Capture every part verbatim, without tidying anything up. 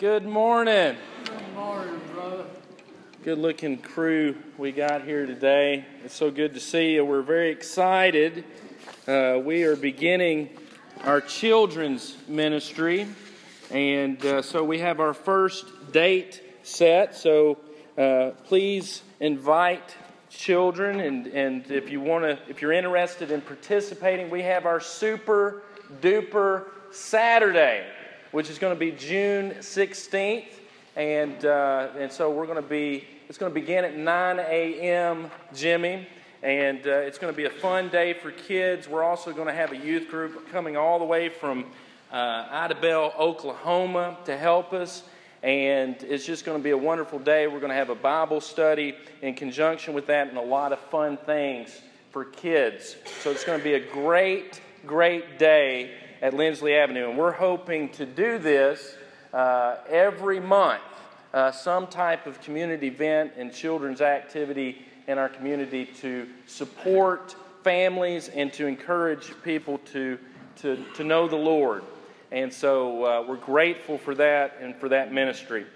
Good morning. Good morning, brother. Good looking crew we got here today. It's so good to see you. We're very excited. Uh, we are beginning our children's ministry. And uh, so we have our first date set. So uh, please invite children. And, and if you want to, if you're interested in participating, we have our super duper Saturday, which is going to be June sixteenth, and uh, and so we're going to be, it's going to begin at nine a.m., Jimmy, and uh, it's going to be a fun day for kids. We're also going to have a youth group coming all the way from uh, Idabel, Oklahoma, to help us, and it's just going to be a wonderful day. We're going to have a Bible study in conjunction with that and a lot of fun things for kids, so it's going to be a great, great day at Lindsley Avenue, and we're hoping to do this uh, every month, uh, some type of community event and children's activity in our community to support families and to encourage people to, to, to know the Lord. And so uh, we're grateful for that and for that ministry.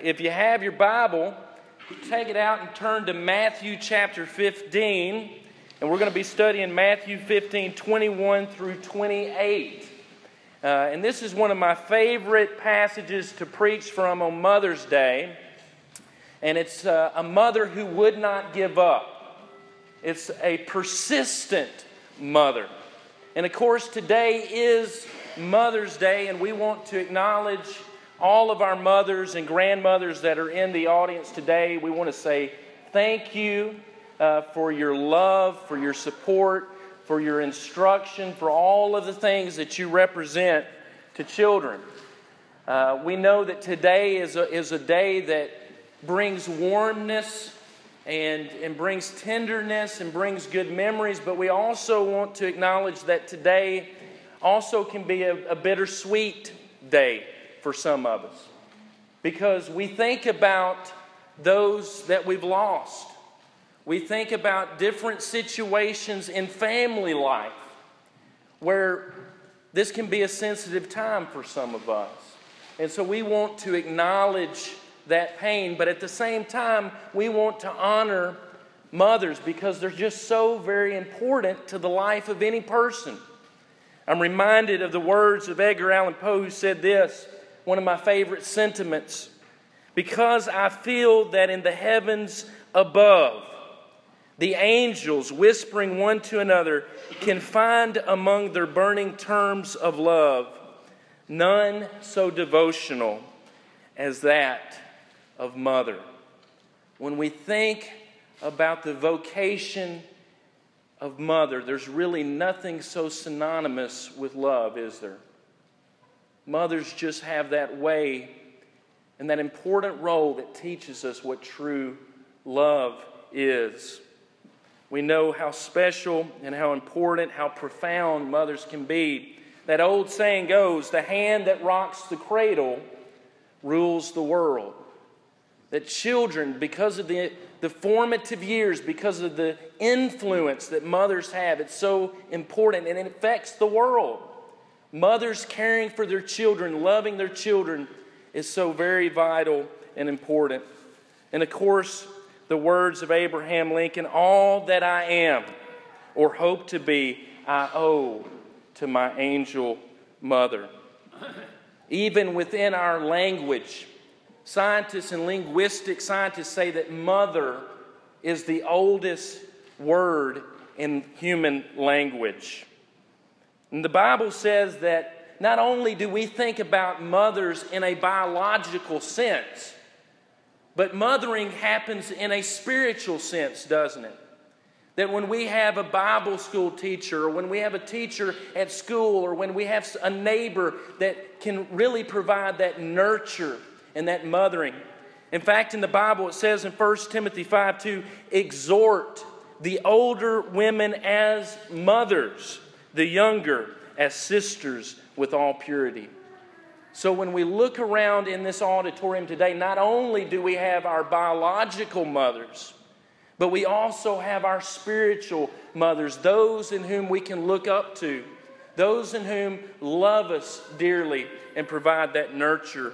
If you have your Bible, take it out and turn to Matthew chapter fifteen. And we're going to be studying Matthew fifteen, twenty-one through twenty-eight. Uh, and this is one of my favorite passages to preach from on Mother's Day. And it's uh, a mother who would not give up. It's a persistent mother. And of course, today is Mother's Day, and we want to acknowledge all of our mothers and grandmothers that are in the audience today. We want to say thank you. Uh, for your love, for your support, for your instruction, for all of the things that you represent to children. Uh, we know that today is a, is a day that brings warmness and, and brings tenderness and brings good memories, but we also want to acknowledge that today also can be a, a bittersweet day for some of us, because we think about those that we've lost. We think about different situations in family life where this can be a sensitive time for some of us. And so we want to acknowledge that pain, but at the same time, we want to honor mothers because they're just so very important to the life of any person. I'm reminded of the words of Edgar Allan Poe, who said this, one of my favorite sentiments, "Because I feel that in the heavens above, the angels, whispering one to another, can find among their burning terms of love none so devotional as that of mother." When we think about the vocation of mother, there's really nothing so synonymous with love, is there? Mothers just have that way and that important role that teaches us what true love is. We know how special and how important, how profound mothers can be. That old saying goes, the hand that rocks the cradle rules the world. That children, because of the, the formative years, because of the influence that mothers have, it's so important and it affects the world. Mothers caring for their children, loving their children is so very vital and important. And of course, the words of Abraham Lincoln, "All that I am or hope to be, I owe to my angel mother." Even within our language, scientists and linguistic scientists say that mother is the oldest word in human language. And the Bible says that not only do we think about mothers in a biological sense, but mothering happens in a spiritual sense, doesn't it? That when we have a Bible school teacher, or when we have a teacher at school, or when we have a neighbor that can really provide that nurture and that mothering. In fact, in the Bible it says in First Timothy five two, "Exhort the older women as mothers, the younger as sisters with all purity." So when we look around in this auditorium today, not only do we have our biological mothers, but we also have our spiritual mothers, those in whom we can look up to, those in whom love us dearly and provide that nurture.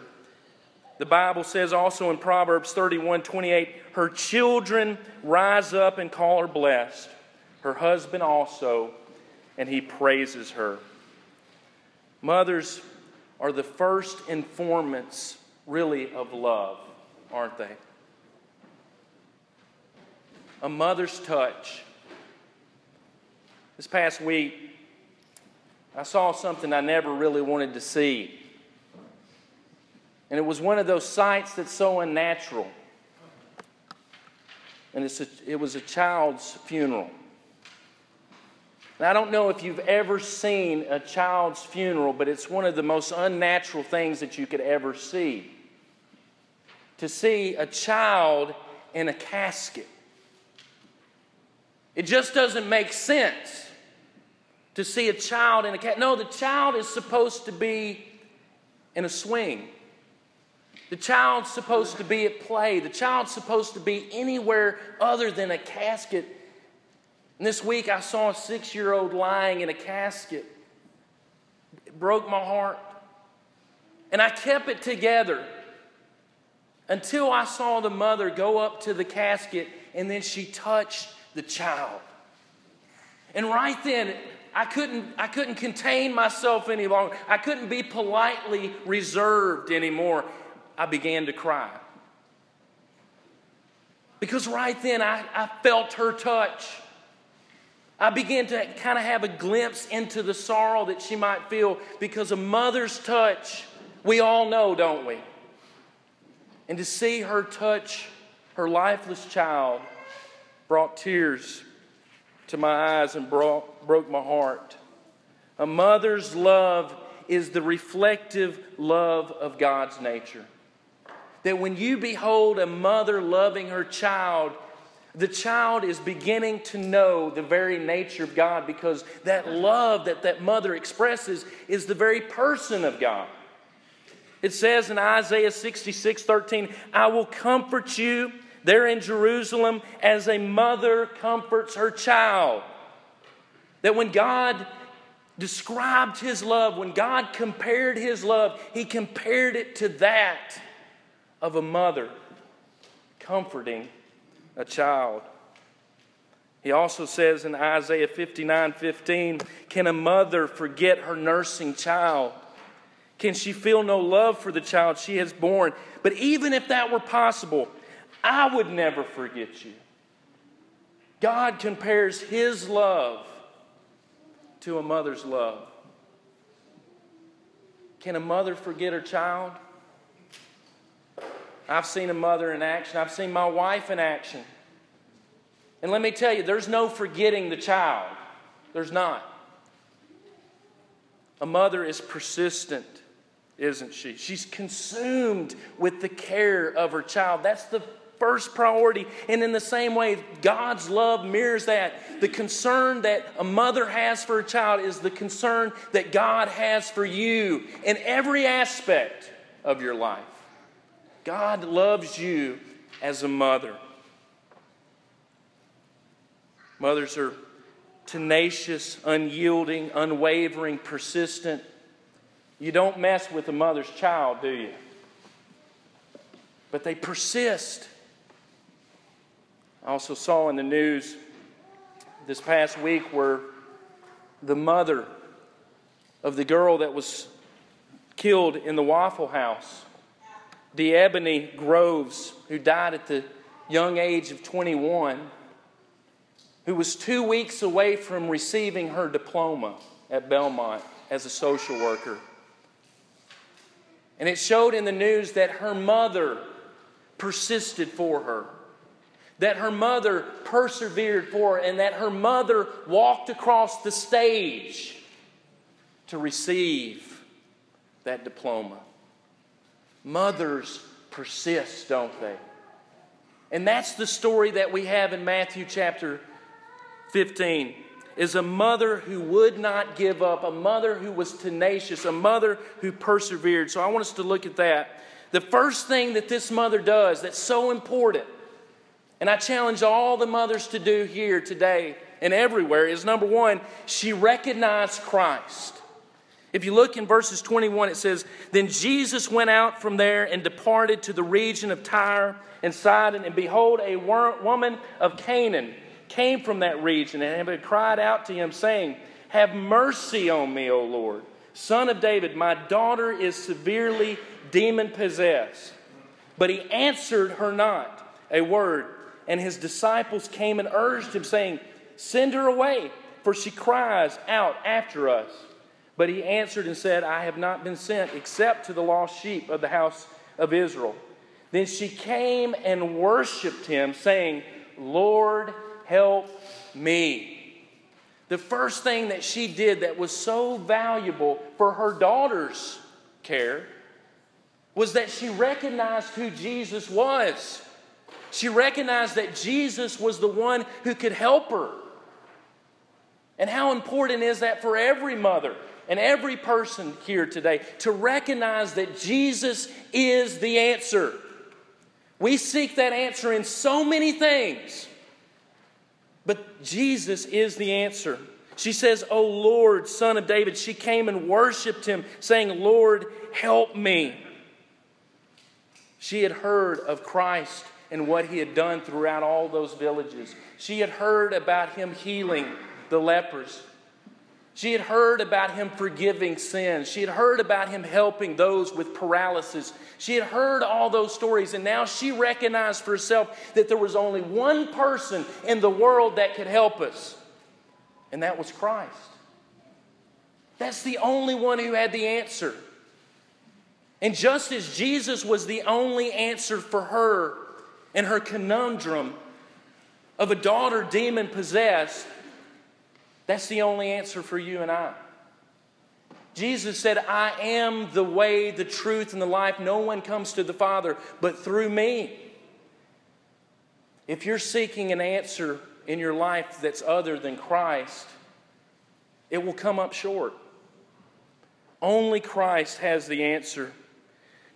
The Bible says also in Proverbs thirty-one twenty-eight, her children rise up and call her blessed, her husband also, and he praises her. Mothers are the first informants, really, of love, aren't they? A mother's touch. This past week, I saw something I never really wanted to see. And it was one of those sights that's so unnatural. And it's a, it was a child's funeral. And I don't know if you've ever seen a child's funeral, but it's one of the most unnatural things that you could ever see. To see a child in a casket. It just doesn't make sense to see a child in a casket. No, the child is supposed to be in a swing. The child's supposed to be at play. The child's supposed to be anywhere other than a casket. And this week I saw a six-year-old lying in a casket. It broke my heart. And I kept it together until I saw the mother go up to the casket, and then she touched the child. And right then, I couldn't, I couldn't contain myself any longer. I couldn't be politely reserved anymore. I began to cry. Because right then I, I felt her touch. I began to kind of have a glimpse into the sorrow that she might feel, because a mother's touch, we all know, don't we? And to see her touch her lifeless child brought tears to my eyes and brought, broke my heart. A mother's love is the reflective love of God's nature. That when you behold a mother loving her child, the child is beginning to know the very nature of God, because that love that that mother expresses is the very person of God. It says in Isaiah sixty-six thirteen, I will comfort you there in Jerusalem as a mother comforts her child. That when God described His love, when God compared His love, He compared it to that of a mother comforting a child. He also says in Isaiah fifty-nine fifteen, can a mother forget her nursing child? Can she feel no love for the child she has borne? But even if that were possible, I would never forget you. God compares His love to a mother's love. Can a mother forget her child? I've seen a mother in action. I've seen my wife in action. And let me tell you, there's no forgetting the child. There's not. A mother is persistent, isn't she? She's consumed with the care of her child. That's the first priority. And in the same way, God's love mirrors that. The concern that a mother has for a child is the concern that God has for you in every aspect of your life. God loves you as a mother. Mothers are tenacious, unyielding, unwavering, persistent. You don't mess with a mother's child, do you? But they persist. I also saw in the news this past week where the mother of the girl that was killed in the Waffle House, D'Ebony Groves, who died at the young age of twenty-one, who was two weeks away from receiving her diploma at Belmont as a social worker. And it showed in the news that her mother persisted for her, that her mother persevered for her, and that her mother walked across the stage to receive that diploma. Mothers persist, don't they? And that's the story that we have in Matthew chapter fifteen, is a mother who would not give up, a mother who was tenacious, a mother who persevered. So I want us to look at that. The first thing that this mother does that's so important, and I challenge all the mothers to do here today and everywhere, is number one, she recognized Christ. If you look in verses twenty-one, it says, "Then Jesus went out from there and departed to the region of Tyre and Sidon, and behold, a wor- woman of Canaan came from that region and had cried out to him, saying, 'Have mercy on me, O Lord, Son of David. My daughter is severely demon-possessed.' But he answered her not a word, and his disciples came and urged him, saying, 'Send her away, for she cries out after us.' But he answered and said, 'I have not been sent except to the lost sheep of the house of Israel.' Then she came and worshipped him, saying, 'Lord, help me.'" The first thing that she did that was so valuable for her daughter's care was that she recognized who Jesus was. She recognized that Jesus was the one who could help her. And how important is that for every mother and every person here today to recognize that Jesus is the answer. We seek that answer in so many things, but Jesus is the answer. She says, "O Lord, Son of David." She came and worshiped him, saying, "Lord, help me." She had heard of Christ and what he had done throughout all those villages. She had heard about him healing the lepers. She had heard about him forgiving sins. She had heard about him helping those with paralysis. She had heard all those stories, and now she recognized for herself that there was only one person in the world that could help us, and that was Christ. That's the only one who had the answer. And just as Jesus was the only answer for her and her conundrum of a daughter demon-possessed, that's the only answer for you and I. Jesus said, "I am the way, the truth, and the life. No one comes to the Father but through me." If you're seeking an answer in your life that's other than Christ, it will come up short. Only Christ has the answer.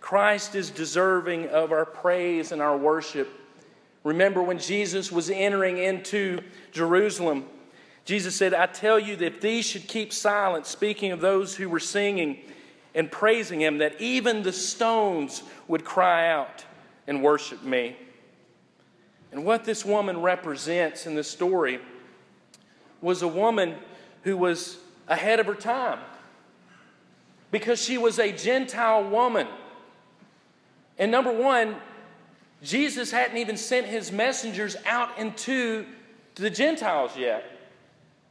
Christ is deserving of our praise and our worship. Remember when Jesus was entering into Jerusalem, Jesus said, "I tell you that if these should keep silent," speaking of those who were singing and praising him, "that even the stones would cry out and worship me." And what this woman represents in this story was a woman who was ahead of her time, because she was a Gentile woman. And number one, Jesus hadn't even sent his messengers out into the Gentiles yet.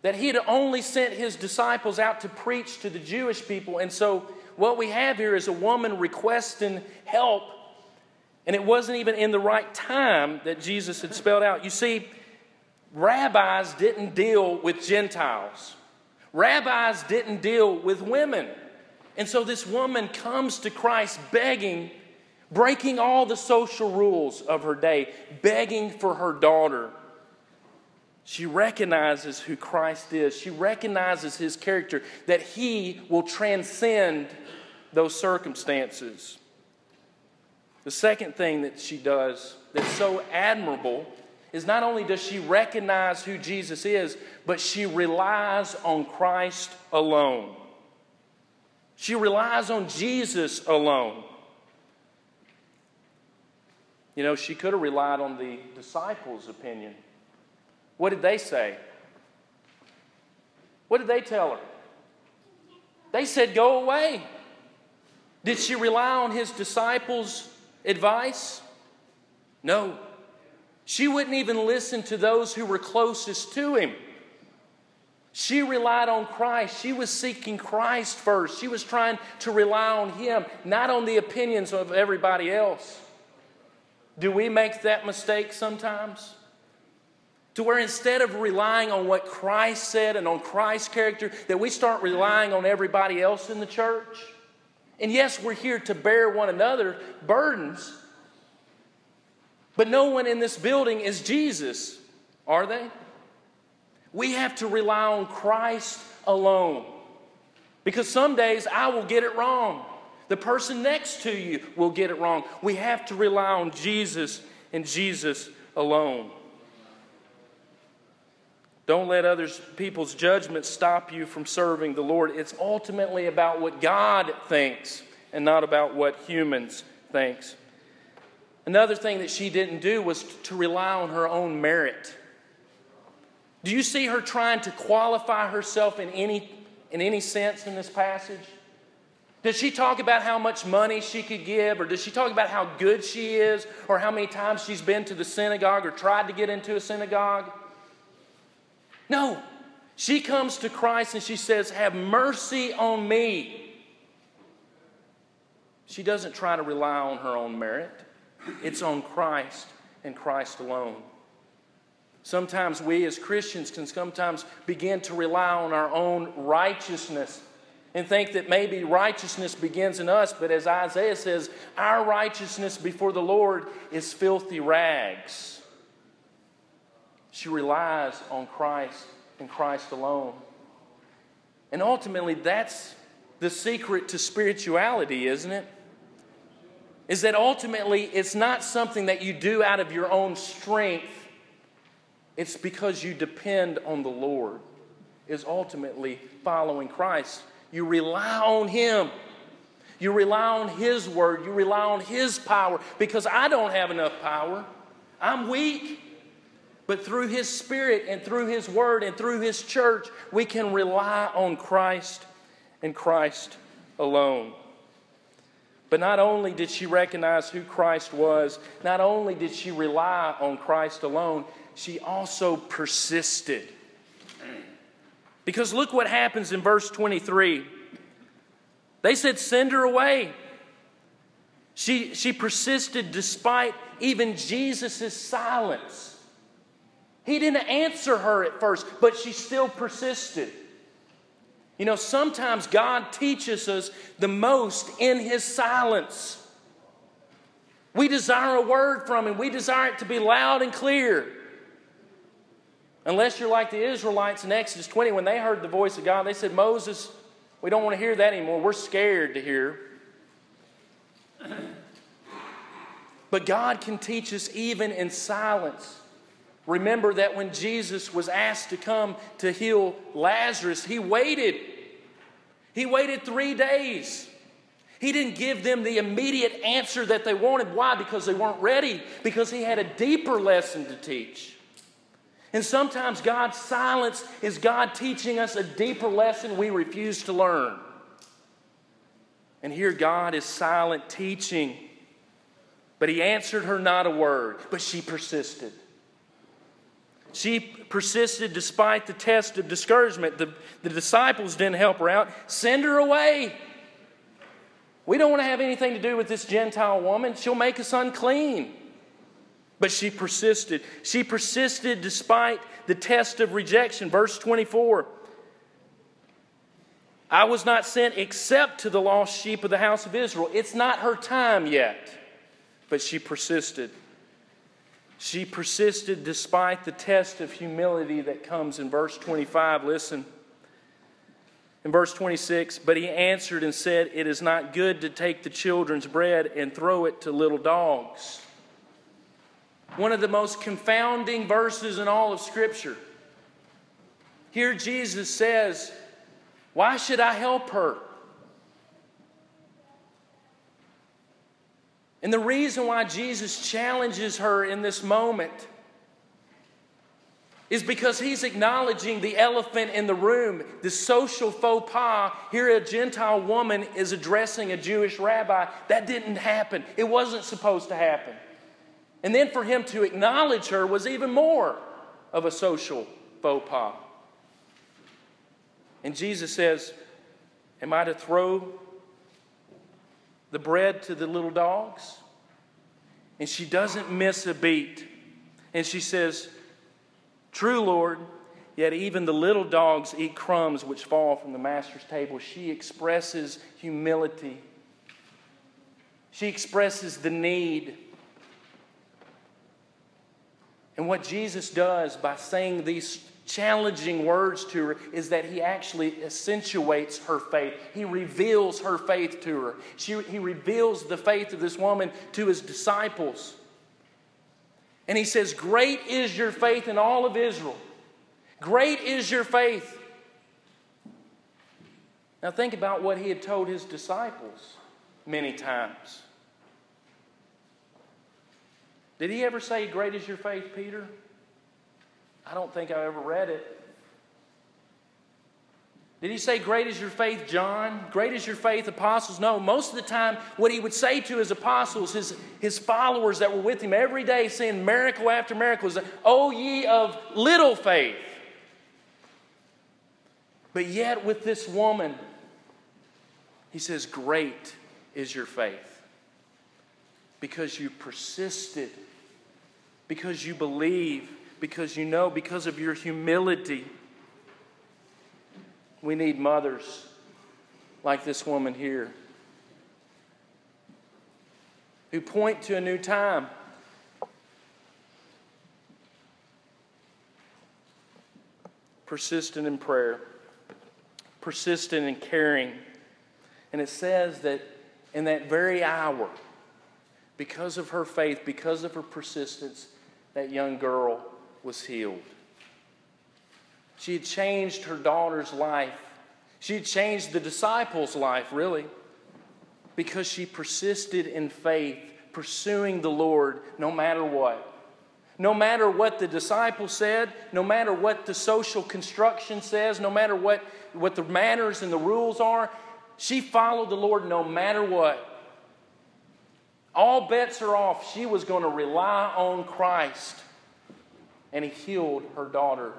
That he had only sent his disciples out to preach to the Jewish people. And so what we have here is a woman requesting help, and it wasn't even in the right time that Jesus had spelled out. You see, rabbis didn't deal with Gentiles. Rabbis didn't deal with women. And so this woman comes to Christ begging, breaking all the social rules of her day, begging for her daughter. She recognizes who Christ is. She recognizes his character, that he will transcend those circumstances. The second thing that she does that's so admirable is not only does she recognize who Jesus is, but she relies on Christ alone. She relies on Jesus alone. You know, she could have relied on the disciples' opinion. What did they say? What did they tell her? They said, "Go away." Did she rely on his disciples' advice? No. She wouldn't even listen to those who were closest to him. She relied on Christ. She was seeking Christ first. She was trying to rely on him, not on the opinions of everybody else. Do we make that mistake sometimes? To where instead of relying on what Christ said and on Christ's character, that we start relying on everybody else in the church. And yes, we're here to bear one another burdens, but no one in this building is Jesus, are they? We have to rely on Christ alone, because some days I will get it wrong. The person next to you will get it wrong. We have to rely on Jesus and Jesus alone. Don't let other people's judgments stop you from serving the Lord. It's ultimately about what God thinks and not about what humans think. Another thing that she didn't do was to rely on her own merit. Do you see her trying to qualify herself in any in any sense in this passage? Does she talk about how much money she could give? Or does she talk about how good she is? Or how many times she's been to the synagogue or tried to get into a synagogue? No. She comes to Christ and she says, "Have mercy on me." She doesn't try to rely on her own merit. It's on Christ and Christ alone. Sometimes we as Christians can sometimes begin to rely on our own righteousness and think that maybe righteousness begins in us, but as Isaiah says, our righteousness before the Lord is filthy rags. She relies on Christ and Christ alone. And ultimately, that's the secret to spirituality, isn't it? Is that ultimately, it's not something that you do out of your own strength. It's because you depend on the Lord, is ultimately following Christ. You rely on Him. You rely on His word. You rely on His power. Because I don't have enough power. I'm weak. But through His Spirit and through His word and through His church, we can rely on Christ and Christ alone. But not only did she recognize who Christ was, not only did she rely on Christ alone, she also persisted. Because look what happens in verse twenty-three. They said, "Send her away." She, she persisted despite even Jesus' silence. He didn't answer her at first, but she still persisted. You know, sometimes God teaches us the most in His silence. We desire a word from Him. We desire it to be loud and clear. Unless you're like the Israelites in Exodus twenty, when they heard the voice of God, they said, "Moses, we don't want to hear that anymore. We're scared to hear." But God can teach us even in silence. Remember that when Jesus was asked to come to heal Lazarus, He waited. He waited three days. He didn't give them the immediate answer that they wanted. Why? Because they weren't ready. Because He had a deeper lesson to teach. And sometimes God's silence is God teaching us a deeper lesson we refuse to learn. And here God is silent teaching. But He answered her not a word, but she persisted. She persisted despite the test of discouragement. The, the disciples didn't help her out. "Send her away. We don't want to have anything to do with this Gentile woman. She'll make us unclean." But she persisted. She persisted despite the test of rejection. Verse twenty-four. "I was not sent except to the lost sheep of the house of Israel." It's not her time yet. But she persisted. She persisted despite the test of humility that comes in verse twenty-five. Listen. In verse twenty-six, "But he answered and said, 'It is not good to take the children's bread and throw it to little dogs.'" One of the most confounding verses in all of Scripture. Here Jesus says, "Why should I help her?" And the reason why Jesus challenges her in this moment is because He's acknowledging the elephant in the room, the social faux pas. Here a Gentile woman is addressing a Jewish rabbi. That didn't happen. It wasn't supposed to happen. And then for Him to acknowledge her was even more of a social faux pas. And Jesus says, "Am I to throw the bread to the little dogs?" And she doesn't miss a beat. And she says, "True, Lord, yet even the little dogs eat crumbs which fall from the master's table." She expresses humility. She expresses the need. And what Jesus does by saying these challenging words to her is that He actually accentuates her faith. He reveals her faith to her. She, he reveals the faith of this woman to His disciples. And He says, "Great is your faith in all of Israel. Great is your faith. Now think about what he had told his disciples many times. Did he ever say, great is your faith, Peter? I don't think I ever read it. Did he say, great is your faith, John? Great is your faith, apostles? No, most of the time, what he would say to his apostles, his, his followers that were with him every day, seeing miracle after miracle, is, O ye of little faith. But yet with this woman, he says, great is your faith. Because you persisted. Because you believe. Because you know, because of your humility. We need mothers like this woman here who point to a new time. Persistent in prayer. Persistent in caring. And it says that in that very hour, because of her faith, because of her persistence, that young girl was healed. She had changed her daughter's life. She had changed the disciples' life, really, because she persisted in faith, pursuing the Lord no matter what. No matter what the disciples said, no matter what the social construction says, no matter what, what the manners and the rules are, she followed the Lord no matter what. All bets are off. She was going to rely on Christ. And he healed her daughter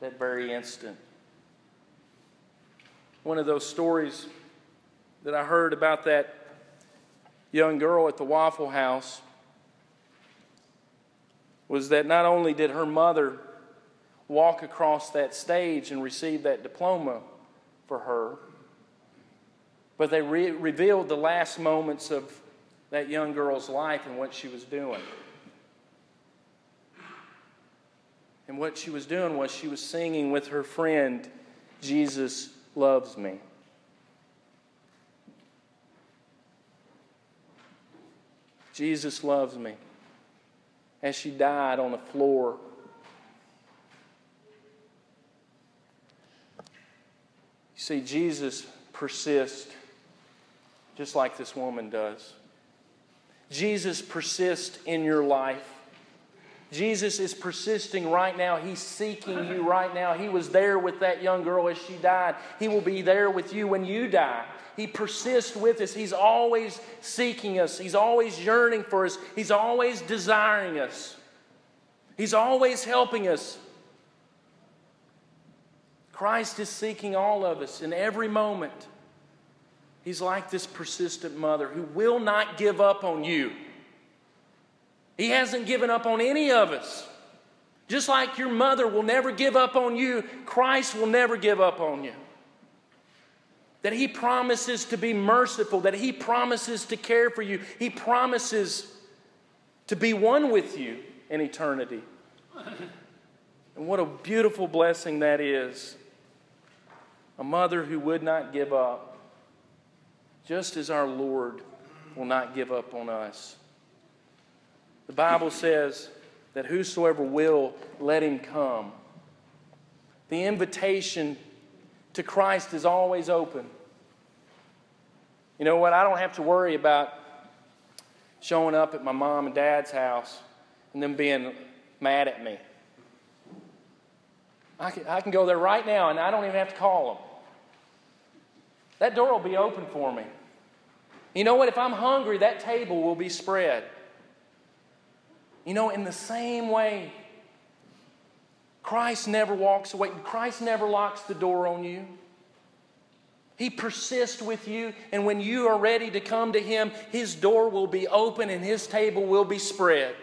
that very instant. One of those stories that I heard about that young girl at the Waffle House was that not only did her mother walk across that stage and receive that diploma for her, but they re- revealed the last moments of that young girl's life and what she was doing. And what she was doing was she was singing with her friend, Jesus Loves Me. Jesus loves me. As she died on the floor. You see, Jesus persists just like this woman does. Jesus persists in your life. Jesus is persisting right now. He's seeking you right now. He was there with that young girl as she died. He will be there with you when you die. He persists with us. He's always seeking us. He's always yearning for us. He's always desiring us. He's always helping us. Christ is seeking all of us in every moment. He's like this persistent mother who will not give up on you. He hasn't given up on any of us. Just like your mother will never give up on you, Christ will never give up on you. That He promises to be merciful, that He promises to care for you. He promises to be one with you in eternity. And what a beautiful blessing that is. A mother who would not give up, just as our Lord will not give up on us. The Bible says that whosoever will, let him come. The invitation to Christ is always open. You know what? I don't have to worry about showing up at my mom and dad's house and them being mad at me. I can, I can go there right now and I don't even have to call them. That door will be open for me. You know what? If I'm hungry, that table will be spread. You know, in the same way, Christ never walks away. Christ never locks the door on you. He persists with you, and when you are ready to come to Him, His door will be open and His table will be spread.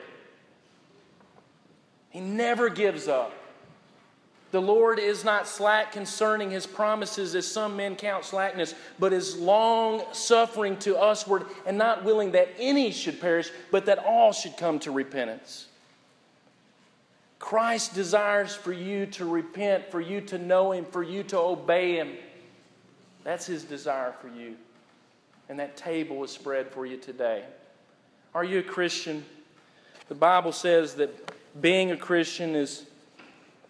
He never gives up. The Lord is not slack concerning His promises, as some men count slackness, but is long-suffering to usward, and not willing that any should perish, but that all should come to repentance. Christ desires for you to repent, for you to know Him, for you to obey Him. That's His desire for you. And that table is spread for you today. Are you a Christian? The Bible says that being a Christian is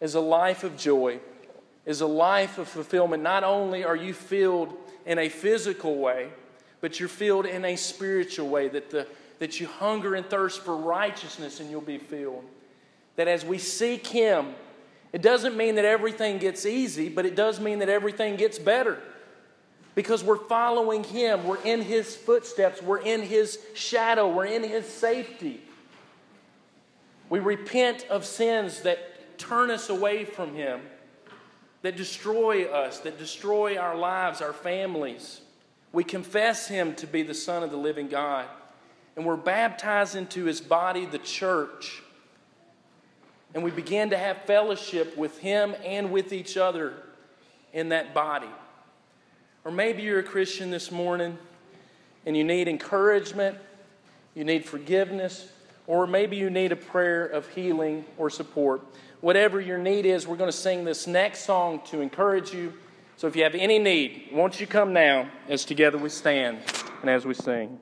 is a life of joy, is a life of fulfillment. Not only are you filled in a physical way, but you're filled in a spiritual way, that the that you hunger and thirst for righteousness and you'll be filled. That as we seek Him, it doesn't mean that everything gets easy, but it does mean that everything gets better. Because we're following Him, we're in His footsteps, we're in His shadow, we're in His safety. We repent of sins that turn us away from Him, that destroy us, that destroy our lives, our families. We confess Him to be the Son of the living God. And we're baptized into His body, the church. And we begin to have fellowship with Him and with each other in that body. Or maybe you're a Christian this morning and you need encouragement, you need forgiveness, or maybe you need a prayer of healing or support. Whatever your need is, we're going to sing this next song to encourage you. So if you have any need, won't you come now as together we stand and as we sing.